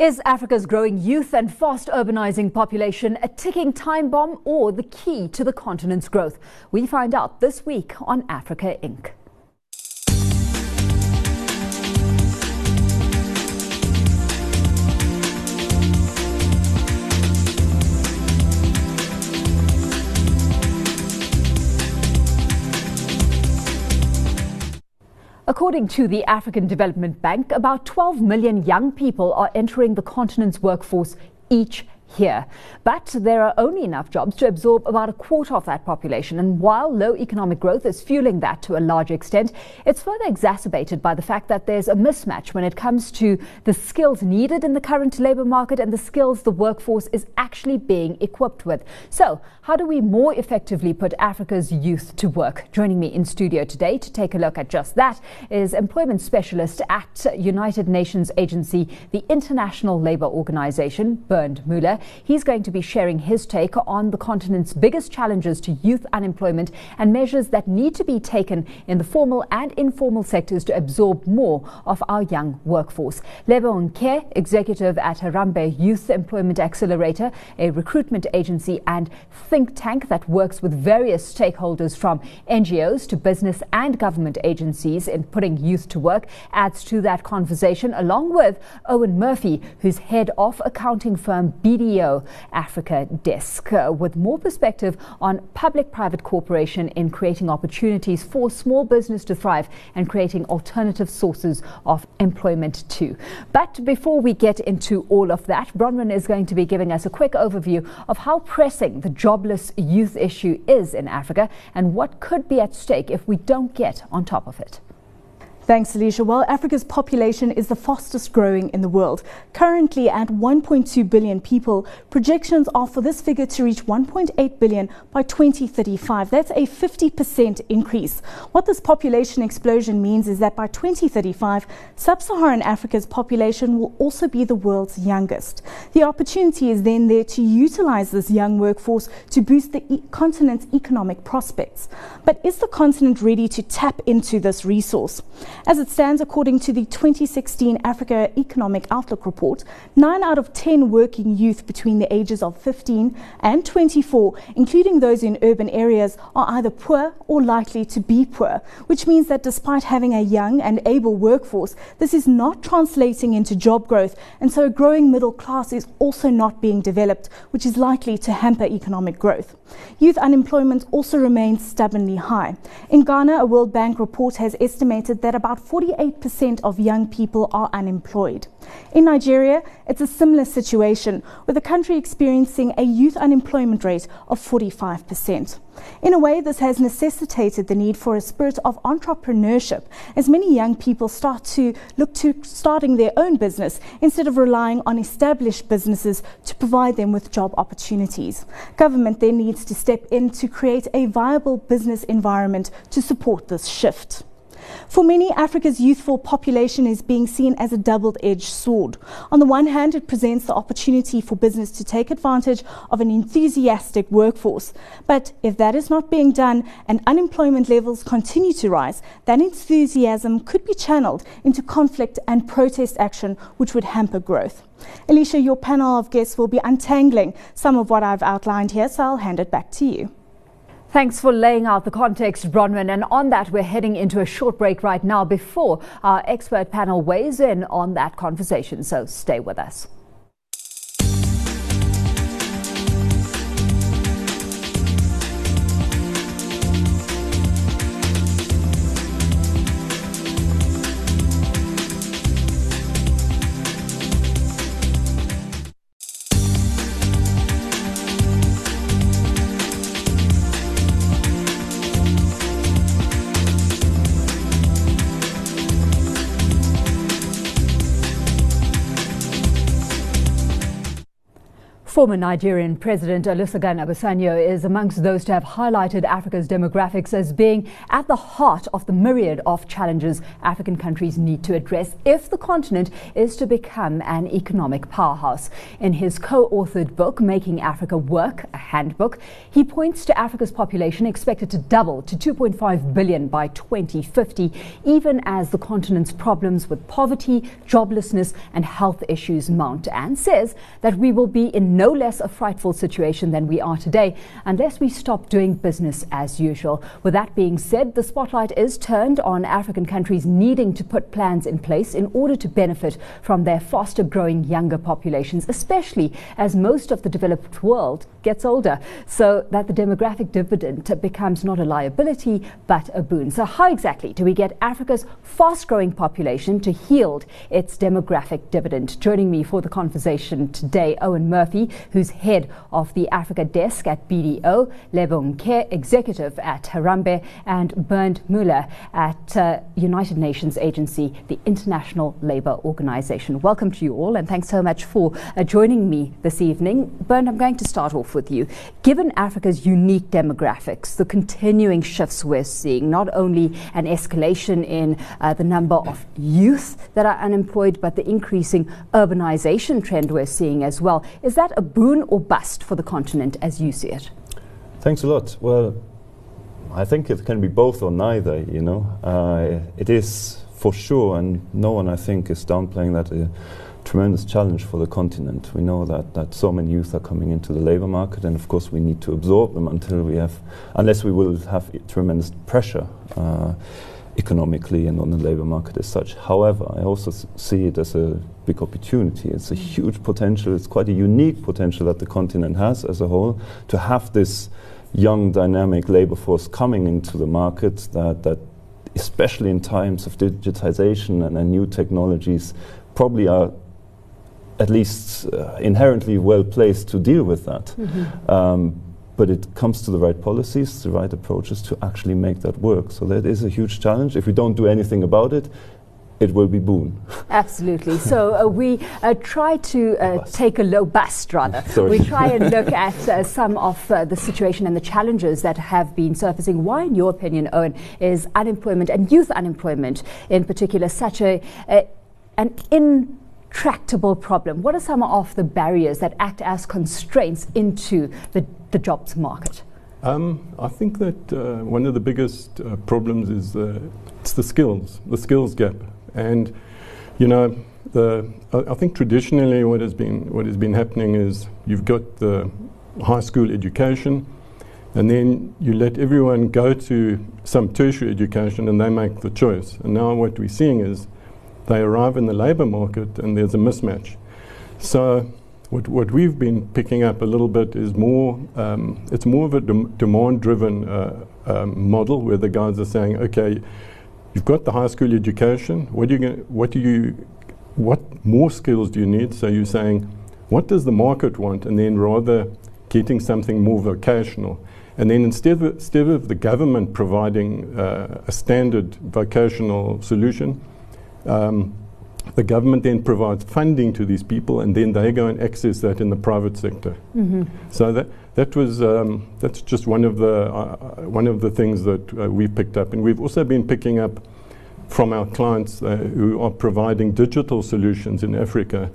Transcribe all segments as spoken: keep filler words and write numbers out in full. Is Africa's growing youth and fast urbanizing population a ticking time bomb or the key to the continent's growth? We find out this week on Africa Incorporated. According to the African Development Bank, about twelve million young people are entering the continent's workforce each year. But there are only enough jobs to absorb about a quarter of that population. And while low economic growth is fueling that to a large extent, it's further exacerbated by the fact that there's a mismatch when it comes to the skills needed in the current labour market and the skills the workforce is actually being equipped with. So how do we more effectively put Africa's youth to work? Joining me in studio today to take a look at just that is employment specialist at United Nations agency, the International Labour Organization, Bernd Müller. He's going to be sharing his take on the continent's biggest challenges to youth unemployment and measures that need to be taken in the formal and informal sectors to absorb more of our young workforce. Lebonke, executive at Harambee Youth Employment Accelerator, a recruitment agency and think tank that works with various stakeholders from N G Os to business and government agencies in putting youth to work, adds to that conversation along with Owen Murphy, who's head of accounting firm B D O Africa Desk, uh, with more perspective on public-private cooperation in creating opportunities for small business to thrive and creating alternative sources of employment too. But before we get into all of that, Bronwyn is going to be giving us a quick overview of how pressing the jobless youth issue is in Africa and what could be at stake if we don't get on top of it. Thanks, Alicia. Well, Africa's population is the fastest growing in the world. Currently at one point two billion people, projections are for this figure to reach one point eight billion by twenty thirty-five. That's a fifty percent increase. What this population explosion means is that by twenty thirty-five, sub-Saharan Africa's population will also be the world's youngest. The opportunity is then there to utilize this young workforce to boost the e- continent's economic prospects. But is the continent ready to tap into this resource? As it stands, according to the twenty sixteen Africa Economic Outlook report, nine out of ten working youth between the ages of fifteen and twenty-four, including those in urban areas, are either poor or likely to be poor, which means that despite having a young and able workforce, this is not translating into job growth, and so a growing middle class is also not being developed, which is likely to hamper economic growth. Youth unemployment also remains stubbornly high. In Ghana, a World Bank report has estimated that about forty-eight percent of young people are unemployed. In Nigeria, it's a similar situation, with the country experiencing a youth unemployment rate of forty-five percent. In a way, this has necessitated the need for a spirit of entrepreneurship, as many young people start to look to starting their own business instead of relying on established businesses to provide them with job opportunities. Government then needs to step in to create a viable business environment to support this shift. For many, Africa's youthful population is being seen as a double-edged sword. On the one hand, it presents the opportunity for business to take advantage of an enthusiastic workforce. But if that is not being done and unemployment levels continue to rise, then enthusiasm could be channeled into conflict and protest action, which would hamper growth. Alicia, your panel of guests will be untangling some of what I've outlined here, so I'll hand it back to you. Thanks for laying out the context, Bronwyn. And on that, we're heading into a short break right now before our expert panel weighs in on that conversation. So stay with us. Former Nigerian President Olusegun Obasanjo is amongst those to have highlighted Africa's demographics as being at the heart of the myriad of challenges African countries need to address if the continent is to become an economic powerhouse. In his co-authored book, Making Africa Work, a handbook, he points to Africa's population expected to double to two point five billion by twenty fifty, even as the continent's problems with poverty, joblessness and health issues mount, and says that we will be in no less a frightful situation than we are today unless we stop doing business as usual. With that being said, the spotlight is turned on African countries needing to put plans in place in order to benefit from their faster growing younger populations, especially as most of the developed world gets older, so that the demographic dividend becomes not a liability but a boon. So how exactly do we get Africa's fast growing population to yield its demographic dividend? Joining me for the conversation today, Owen Murphy, who's head of the Africa desk at B D O, Lebonke, executive at Harambee, and Bernd Müller at uh, United Nations Agency, the International Labour Organization. Welcome to you all, and thanks so much for uh, joining me this evening. Bernd, I'm going to start off with you. Given Africa's unique demographics, the continuing shifts we're seeing, not only an escalation in uh, the number of youth that are unemployed, but the increasing urbanization trend we're seeing as well, is that a boon or bust for the continent as you see it? Thanks a lot. Well, I think it can be both or neither, you know. Uh, it is for sure, and no one I think is downplaying that, a tremendous challenge for the continent. We know that, that so many youth are coming into the labor market, and of course we need to absorb them until we have, unless we will have tremendous pressure uh, economically and on the labor market as such. However, I also s see it as a big opportunity. It's a huge potential. It's quite a unique potential that the continent has as a whole to have this young, dynamic labor force coming into the market that, that especially in times of digitization and, and new technologies, probably are at least uh, inherently well placed to deal with that. Mm-hmm. um, But it comes to the right policies, the right approaches to actually make that work. So that is a huge challenge. If we don't do anything about it, it will be boon. Absolutely. So uh, we uh, try to uh, take a low bust rather. Sorry. We try and look at uh, some of uh, the situation and the challenges that have been surfacing. Why, in your opinion, Owen, is unemployment and youth unemployment in particular such a uh, an in tractable problem? What are some of the barriers that act as constraints into the, the jobs market? Um, I think that uh, one of the biggest uh, problems is uh, it's the skills, the skills gap. And you know, the, uh, I think traditionally what has been what has been happening is you've got the high school education, and then you let everyone go to some tertiary education, and they make the choice. And now what we're seeing is they arrive in the labour market and there's a mismatch. So what, what we've been picking up a little bit is more, um, it's more of a dem demand-driven uh, um, model where the guys are saying, okay, you've got the high school education, what do you, what do you, what more skills do you need? So you're saying, what does the market want? And then rather getting something more vocational. And then instead of, instead of the government providing uh, a standard vocational solution, Um, the government then provides funding to these people, and then they go and access that in the private sector. Mm-hmm. So that that was um, that's just one of the uh, one of the things that uh, we've picked up, and we've also been picking up from our clients uh, who are providing digital solutions in Africa,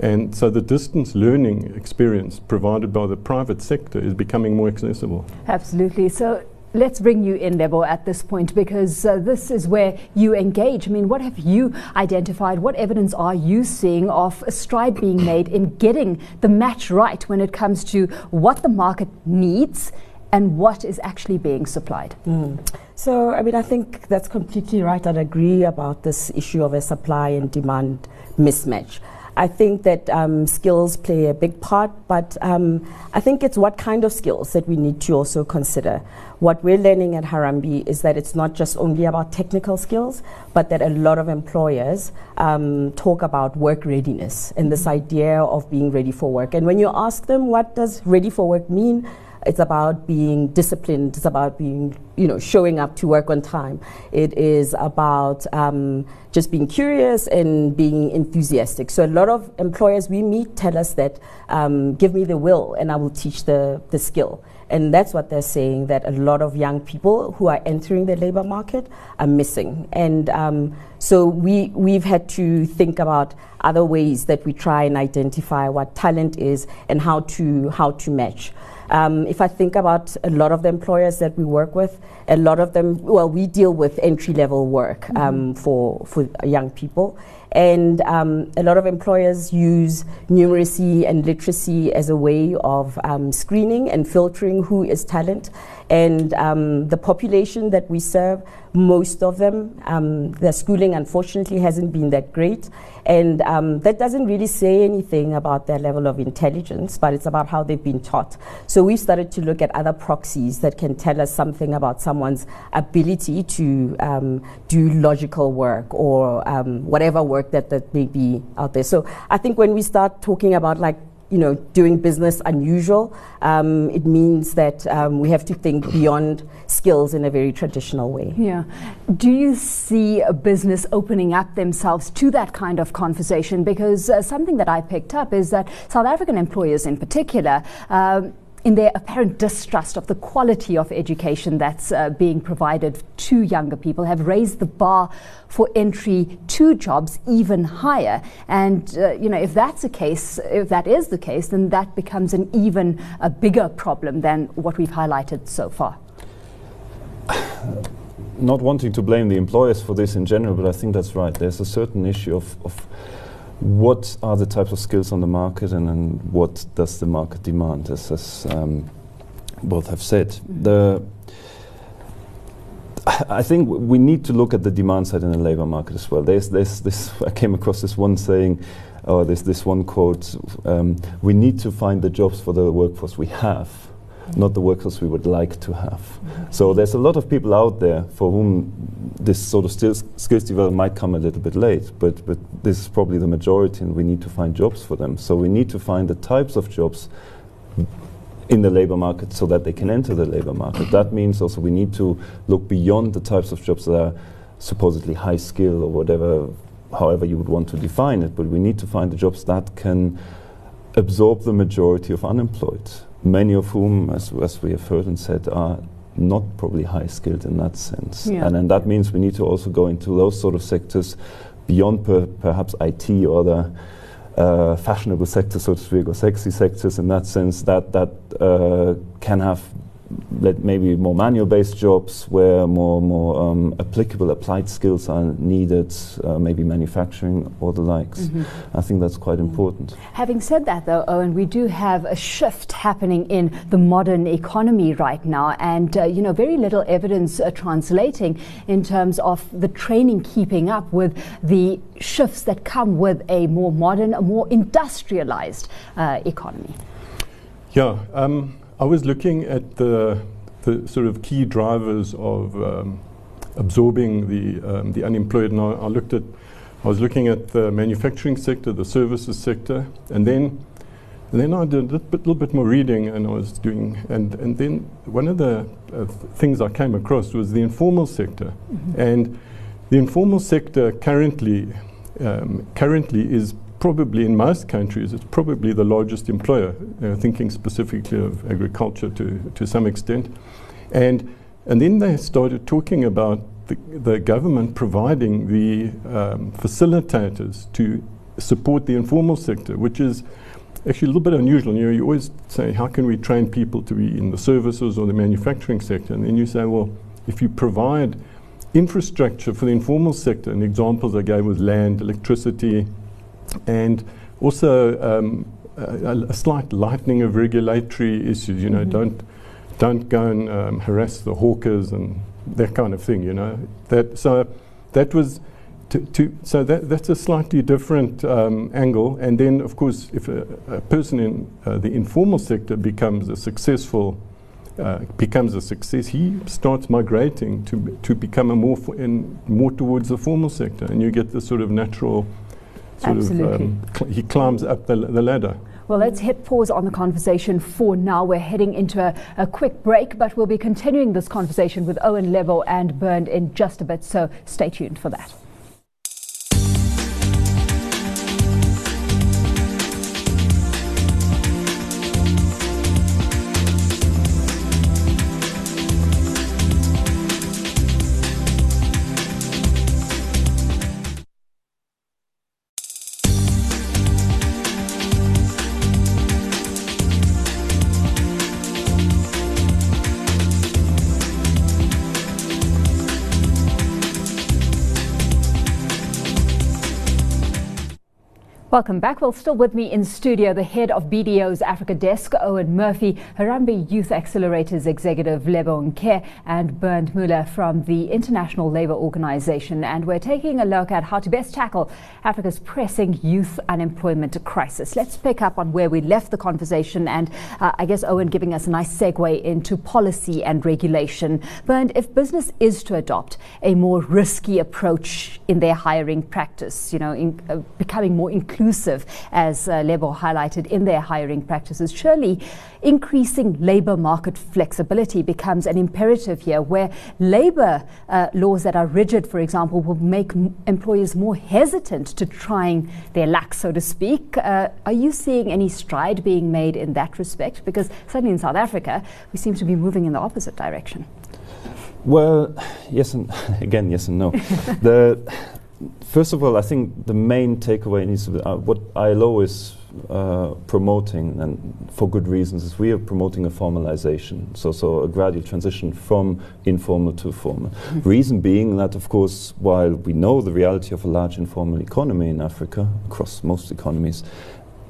and so the distance learning experience provided by the private sector is becoming more accessible. Absolutely. So let's bring you in, Lebo, at this point, because uh, this is where you engage. I mean, what have you identified? What evidence are you seeing of a stride being made in getting the match right when it comes to what the market needs and what is actually being supplied? Mm. So, I mean, I think that's completely right. I'd agree about this issue of a supply and demand mismatch. I think that um, skills play a big part, but um, I think it's what kind of skills that we need to also consider. What we're learning at Harambee is that it's not just only about technical skills, but that a lot of employers um, talk about work readiness and this idea of being ready for work. And when you ask them, what does ready for work mean? It's about being disciplined. It's about being, you know, showing up to work on time. It is about um, just being curious and being enthusiastic. So a lot of employers we meet tell us that, um, give me the will and I will teach the, the skill. And that's what they're saying, that a lot of young people who are entering the labor market are missing. And um, so we, we've had to think about other ways that we try and identify what talent is and how to, how to match. Um, if I think about a lot of the employers that we work with, a lot of them, well, we deal with entry-level work mm-hmm. um, for, for young people. And um, a lot of employers use numeracy and literacy as a way of um, screening and filtering who is talent. And um, the population that we serve, most of them, um, their schooling unfortunately hasn't been that great. And um, that doesn't really say anything about their level of intelligence, but it's about how they've been taught. So we've started to look at other proxies that can tell us something about someone's ability to um, do logical work or um, whatever work that, that may be out there. So I think when we start talking about, like, you know, doing business unusual, um, it means that um, we have to think beyond skills in a very traditional way. Yeah. Do you see a business opening up themselves to that kind of conversation? Because uh, something that I picked up is that South African employers in particular, um, in their apparent distrust of the quality of education that's uh, being provided to younger people, have raised the bar for entry to jobs even higher. And uh, you know, if that's the case, if that is the case, then that becomes an even a bigger problem than what we've highlighted so far. Not wanting to blame the employers for this in general, but I think that's right. There's a certain issue of, of what are the types of skills on the market, and, and what does the market demand, as, as um, both have said. Mm-hmm. The I think w- we need to look at the demand side in the labour market as well. There's, there's this. I came across this one saying, or this this one quote: um, "We need to find the jobs for the workforce we have, mm-hmm. not the workforce we would like to have." Mm-hmm. So there's a lot of people out there for whom this sort of skills, skills development might come a little bit late, but, but this is probably the majority, and we need to find jobs for them. So we need to find the types of jobs in the labor market so that they can enter the labor market. That means also we need to look beyond the types of jobs that are supposedly high skill or whatever, however you would want to define it, but we need to find the jobs that can absorb the majority of unemployed, many of whom, as, as we have heard and said, are not probably high skilled in that sense. Yeah. And, and that means we need to also go into those sort of sectors beyond per, perhaps I T or other uh, fashionable sectors, so to speak, or sexy sectors in that sense, that, that uh, can have let maybe more manual based jobs where more, more um, applicable applied skills are needed, uh, maybe manufacturing or the likes. Mm-hmm. I think that's quite mm-hmm. important. Having said that though, Owen, we do have a shift happening in the modern economy right now, and uh, you know, very little evidence uh, translating in terms of the training keeping up with the shifts that come with a more modern, a more industrialized uh, economy. Yeah. Um, I was looking at the, the sort of key drivers of um, absorbing the um, the unemployed, and I, I looked at, I was looking at the manufacturing sector, the services sector, and then, and then I did a little bit, little bit more reading, and I was doing, and, and then one of the uh, things I came across was the informal sector, mm-hmm. and the informal sector currently, um, currently is. Probably in most countries, it's probably the largest employer, uh, thinking specifically of agriculture to, to some extent. And and then they started talking about the, the government providing the um, facilitators to support the informal sector, which is actually a little bit unusual. You know, you always say, how can we train people to be in the services or the manufacturing sector? And then you say, well, if you provide infrastructure for the informal sector, and the examples I gave was land, electricity, and also um, a, a slight lightening of regulatory issues. You know, mm-hmm. don't don't go and um, harass the hawkers and that kind of thing. You know, that so that was to, to so that that's a slightly different um, angle. And then, of course, if a, a person in uh, the informal sector becomes a successful uh, becomes a success, he starts migrating to b- to become a more fo- in more towards the formal sector, and you get this sort of natural. Absolutely. Of, um, cl- he climbs up the, l- the ladder. Well, let's hit pause on the conversation for now. We're heading into a, a quick break, but we'll be continuing this conversation with Owen, Lebo and Bernd in just a bit, so stay tuned for that. Welcome back. Well, still with me in studio, the head of B D O's Africa Desk, Owen Murphy, Harambee Youth Accelerator's executive, Lebonke, and Bernd Müller from the International Labour Organization. And we're taking a look at how to best tackle Africa's pressing youth unemployment crisis. Let's pick up on where we left the conversation and uh, I guess Owen giving us a nice segue into policy and regulation. Bernd, if business is to adopt a more risky approach in their hiring practice, you know, in, uh, becoming more inclusive, as uh, Lebo highlighted, in their hiring practices, surely increasing labour market flexibility becomes an imperative here, where labour uh, laws that are rigid, for example, will make m employers more hesitant to trying their luck, so to speak. Uh, are you seeing any stride being made in that respect? Because certainly in South Africa, we seem to be moving in the opposite direction. Well, yes and again, yes and no. the First of all, I think the main takeaway needs to be uh, what I L O is uh, promoting, and for good reasons, is we are promoting a formalization, so so a gradual transition from informal to formal. Mm-hmm. Reason being that, of course, while we know the reality of a large informal economy in Africa, across most economies,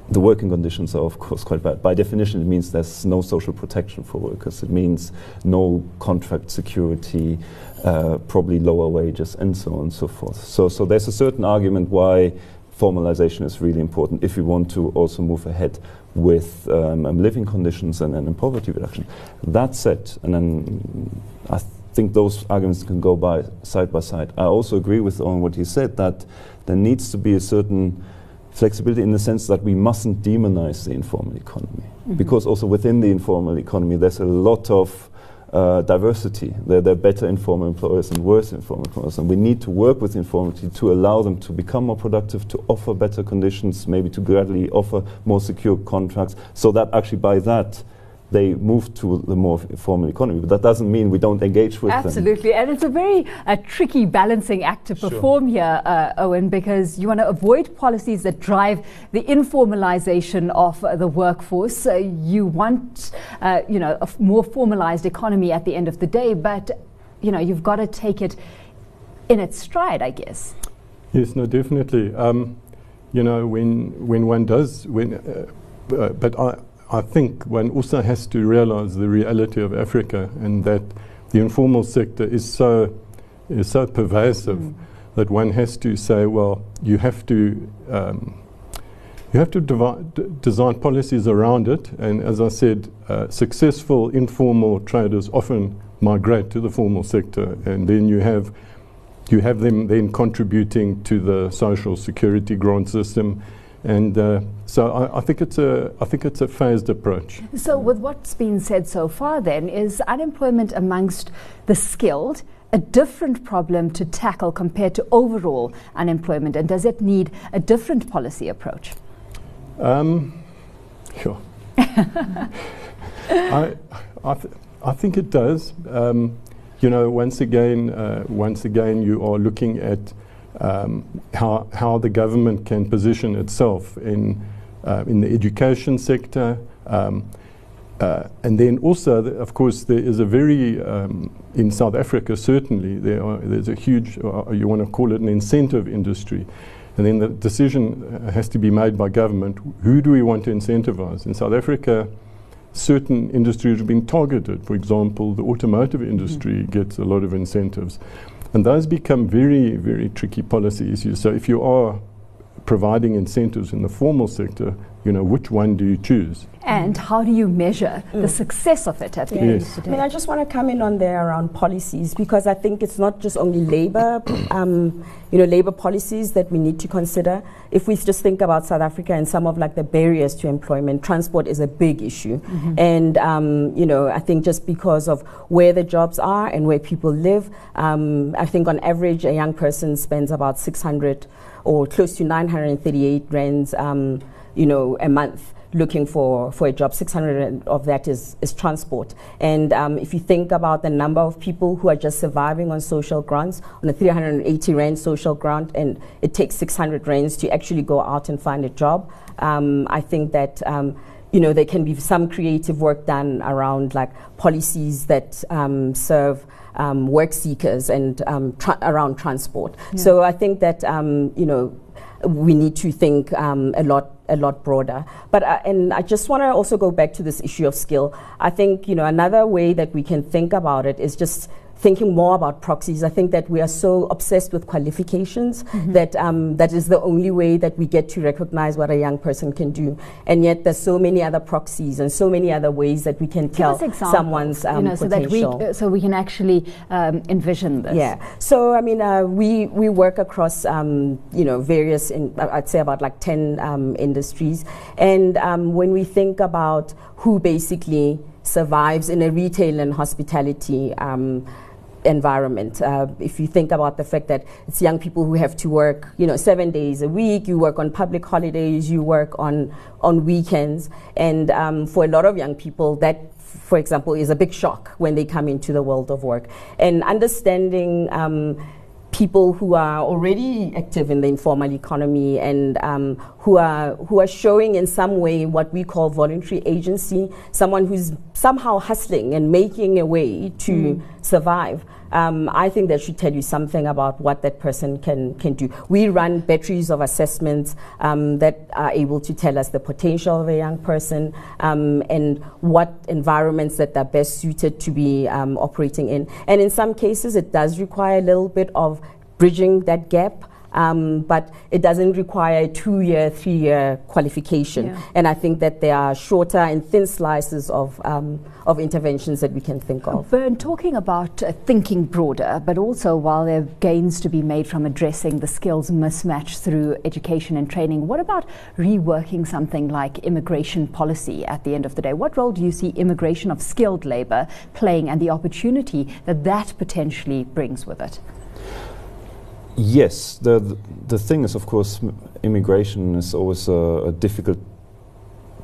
the working conditions are, of course, quite bad. By definition, it means there's no social protection for workers. It means no contract security, uh, probably lower wages, and so on and so forth. So, so there's a certain argument why formalization is really important if we want to also move ahead with um, um, living conditions and, and poverty reduction. That said, and then I th think those arguments can go by side by side. I also agree with on what he said, that there needs to be a certain flexibility in the sense that we mustn't demonize the informal economy. Mm-hmm. Because also within the informal economy, there's a lot of uh, diversity. There, there are better informal employers and worse informal employers. And we need to work with informality to allow them to become more productive, to offer better conditions, maybe to gradually offer more secure contracts, so that actually by that, they move to the more formal economy. But that doesn't mean we don't engage with Absolutely. them. Absolutely, and it's a very uh, tricky balancing act to sure. perform here, uh, Owen, because you want to avoid policies that drive the informalization of uh, the workforce. Uh, you want, uh, you know, a more formalized economy at the end of the day, but, you know, you've got to take it in its stride, I guess. Yes, no, definitely. Um, you know, when, when one does, when, uh, uh, but I, I think one also has to realize the reality of Africa, and that the informal sector is so is so pervasive mm. that one has to say, well, you have to um, you have to design policies around it. And as I said, uh, successful informal traders often migrate to the formal sector, and then you have you have them then contributing to the social security grant system. And uh, so I, I think it's a I think it's a phased approach. So with what's been said so far, then, is unemployment amongst the skilled a different problem to tackle compared to overall unemployment, and does it need a different policy approach? Um, sure. I I, th I think it does. Um, you know, once again, uh, once again, you are looking at Um, how, how the government can position itself in, uh, in the education sector. Um, uh, and then also, th of course, there is a very, um, in South Africa certainly, there are, there's a huge, uh, you want to call it an incentive industry. And then the decision uh, has to be made by government. Who do we want to incentivize? In South Africa, certain industries have been targeted. For example, the automotive industry mm. gets a lot of incentives. And those become very, very tricky policy issues. So if you are providing incentives in the formal sector, you know, which one do you choose? And how do you measure mm. the success of it at the end of the day? I mean, I just want to come in on there around policies, because I think it's not just only labour, um, you know, labour policies that we need to consider. If we just think about South Africa and some of like the barriers to employment, transport is a big issue. Mm-hmm. And, um, you know, I think just because of where the jobs are and where people live, um, I think on average a young person spends about six hundred or close to nine hundred thirty-eight rands um, you know, a month looking for, for a job. six hundred of that is, is transport. And um, if you think about the number of people who are just surviving on social grants, on a three hundred eighty rand social grant, and it takes six hundred rands to actually go out and find a job, um, I think that, um, you know, there can be some creative work done around like policies that um, serve um, work seekers and um, tra- around transport. Yeah. So I think that, um, you know, we need to think um, a lot a lot broader. But uh, and I just want to also go back to this issue of skill. I think, you know, another way that we can think about it is just thinking more about proxies. I think that we are so obsessed with qualifications mm-hmm. that um, that is the only way that we get to recognize what a young person can do. And yet there's so many other proxies and so many other ways that we can tell someone's um, you know, potential. So that we, uh, so we can actually um, envision this. Yeah. So, I mean, uh, we, we work across, um, you know, various, in, uh, I'd say about like ten um, industries. And um, when we think about who basically survives in a retail and hospitality um, environment. Uh, if you think about the fact that it's young people who have to work, you know, seven days a week, you work on public holidays, you work on, on weekends. And um, for a lot of young people, that, for example, is a big shock when they come into the world of work. And understanding um, people who are already active in the informal economy and um, who are who are showing in some way what we call voluntary agency, someone who's somehow hustling and making a way to mm. survive. Um, I think that should tell you something about what that person can, can do. We run batteries of assessments um, that are able to tell us the potential of a young person um, and what environments that they're best suited to be um, operating in. And in some cases, it does require a little bit of bridging that gap. Um, but it doesn't require a two-year, three-year qualification. Yeah. And I think that there are shorter and thin slices of um, of interventions that we can think of. Bernd, talking about uh, thinking broader, but also while there are gains to be made from addressing the skills mismatch through education and training, what about reworking something like immigration policy at the end of the day? What role do you see immigration of skilled labour playing and the opportunity that that potentially brings with it? Yes, the, the the thing is, of course, m- immigration is always a, a difficult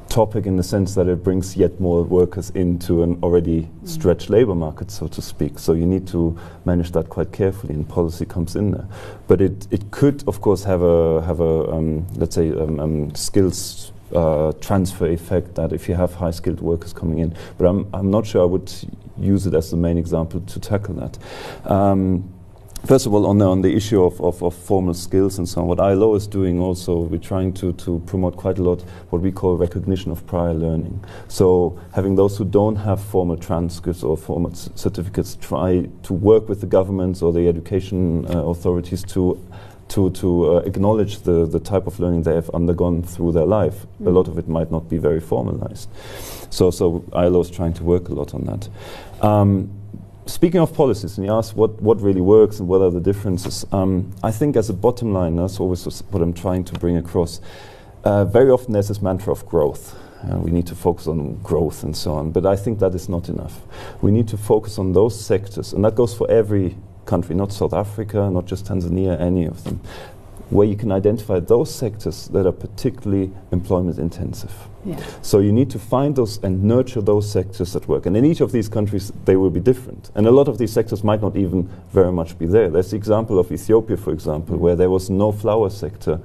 topic in the sense that it brings yet more workers into an already mm. stretched labor market, so to speak. So you need to manage that quite carefully, and policy comes in there. But it, it could, of course, have a have a um, let's say um, um, skills uh, transfer effect, that if you have high skilled workers coming in. But I'm I'm not sure I would use it as the main example to tackle that. Um, First of all, on the, on the issue of, of, of formal skills and so on, what I L O is doing also, we're trying to, to promote quite a lot what we call recognition of prior learning. So having those who don't have formal transcripts or formal c- certificates try to work with the governments or the education uh, authorities to to, to uh, acknowledge the, the type of learning they have undergone through their life. Mm. A lot of it might not be very formalized. So, so I L O is trying to work a lot on that. Um, Speaking of policies, and you asked what, what really works and what are the differences, um, I think as a bottom line, that's always what I'm trying to bring across. Uh, very often there's this mantra of growth. Uh, we need to focus on growth and so on, but I think that is not enough. We need to focus on those sectors, and that goes for every country, not South Africa, not just Tanzania, any of them, where you can identify those sectors that are particularly employment intensive. Yeah. So you need to find those and nurture those sectors that work. And in each of these countries, they will be different. And a lot of these sectors might not even very much be there. There's the example of Ethiopia, for example, where there was no flour sector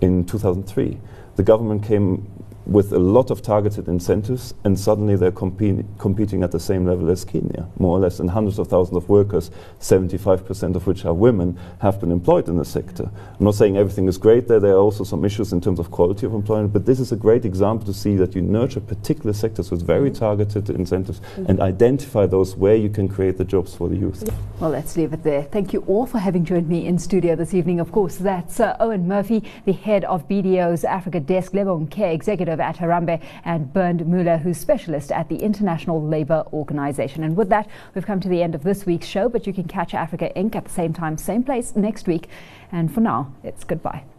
in two thousand three. The government came with a lot of targeted incentives, and suddenly they're compe competing at the same level as Kenya, more or less, and hundreds of thousands of workers, seventy-five percent of which are women, have been employed in the sector. I'm not saying everything is great there, there are also some issues in terms of quality of employment, but this is a great example to see that you nurture particular sectors with very targeted incentives mm-hmm. and identify those where you can create the jobs for the youth. Well, let's leave it there. Thank you all for having joined me in studio this evening. Of course, that's uh, Owen Murphy, the head of B D O's Africa Desk, Lebonke, executive at Harambee, and Bernd Müller, who's specialist at the International Labour Organization. And with that, we've come to the end of this week's show, but you can catch Africa Incorporated at the same time, same place next week. And for now, it's goodbye.